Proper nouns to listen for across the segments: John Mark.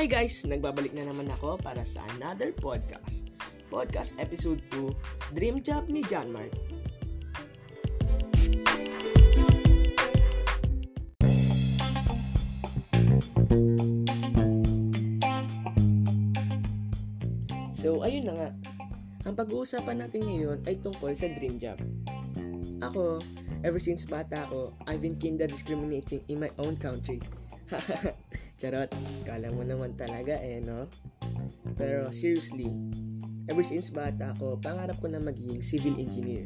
Hi guys! Nagbabalik na naman ako para sa another podcast. Podcast episode 2, Dream Job ni John Mark. So ayun na nga, ang pag-uusapan natin ngayon ay tungkol sa dream job. Ako, ever since bata ako, I've been kinda discriminating in my own country. Charot, kala mo naman talaga no? Pero seriously, ever since bata ako, pangarap ko na maging civil engineer.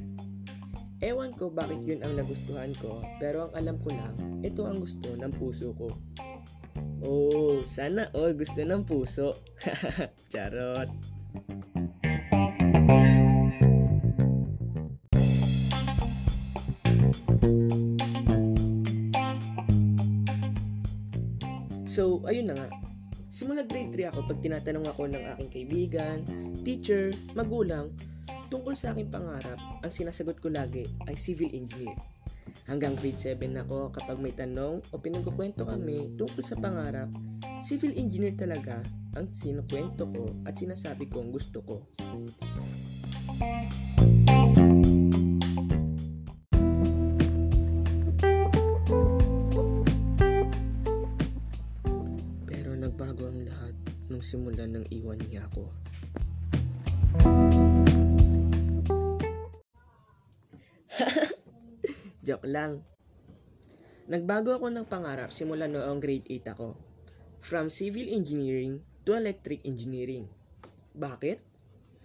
Ewan ko bakit yun ang nagustuhan ko, pero ang alam ko lang, ito ang gusto ng puso ko. Oh, sana all gusto ng puso. Charot. So, ayun na nga. Simula grade 3 ako pag tinatanong ako ng aking kaibigan, teacher, magulang, tungkol sa aking pangarap, ang sinasagot ko lagi ay civil engineer. Hanggang grade 7 ako kapag may tanong o pinagkukwento kami tungkol sa pangarap, civil engineer talaga ang sinukwento ko at sinasabi kong gusto ko. Bago ang lahat nung simulan ng iwan niya ako. Joke lang. Nagbago ako ng pangarap simula noong grade 8 ako. From civil engineering to electric engineering. Bakit?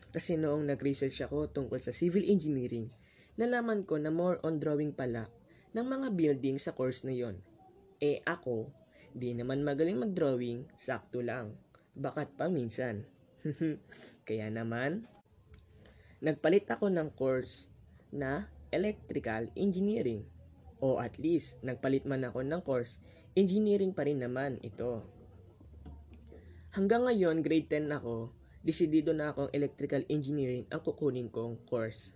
Kasi noong nag-research ako tungkol sa civil engineering, nalaman ko na more on drawing pala ng mga building sa course na yon. Ako, di naman magaling mag-drawing, sakto lang. Bakat pa minsan. Kaya naman, nagpalit ako ng course na Electrical Engineering. O at least, nagpalit man ako ng course, engineering pa rin naman ito. Hanggang ngayon, grade 10 ako, desidido na akong Electrical Engineering ang kukunin kong course.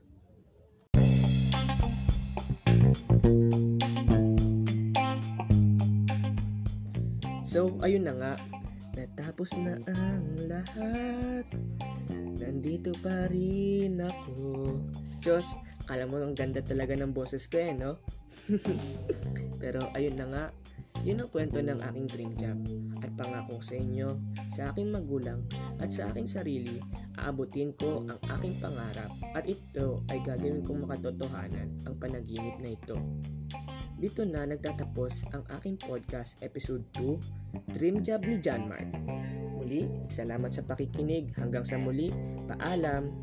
So, ayun na nga, natapos na ang lahat, nandito pa rin ako. Diyos, akala mo ang ganda talaga ng boses ko no? Pero ayun na nga, yun ang kwento ng aking dream job. At pangako sa inyo, sa aking magulang at sa aking sarili, aabutin ko ang aking pangarap at ito ay gagawin kong makatotohanan ang panaginip na ito. Dito na nagtatapos ang aking podcast episode 2, Dream Job ni John Mark. Muli, salamat sa pakikinig. Hanggang sa muli, paalam!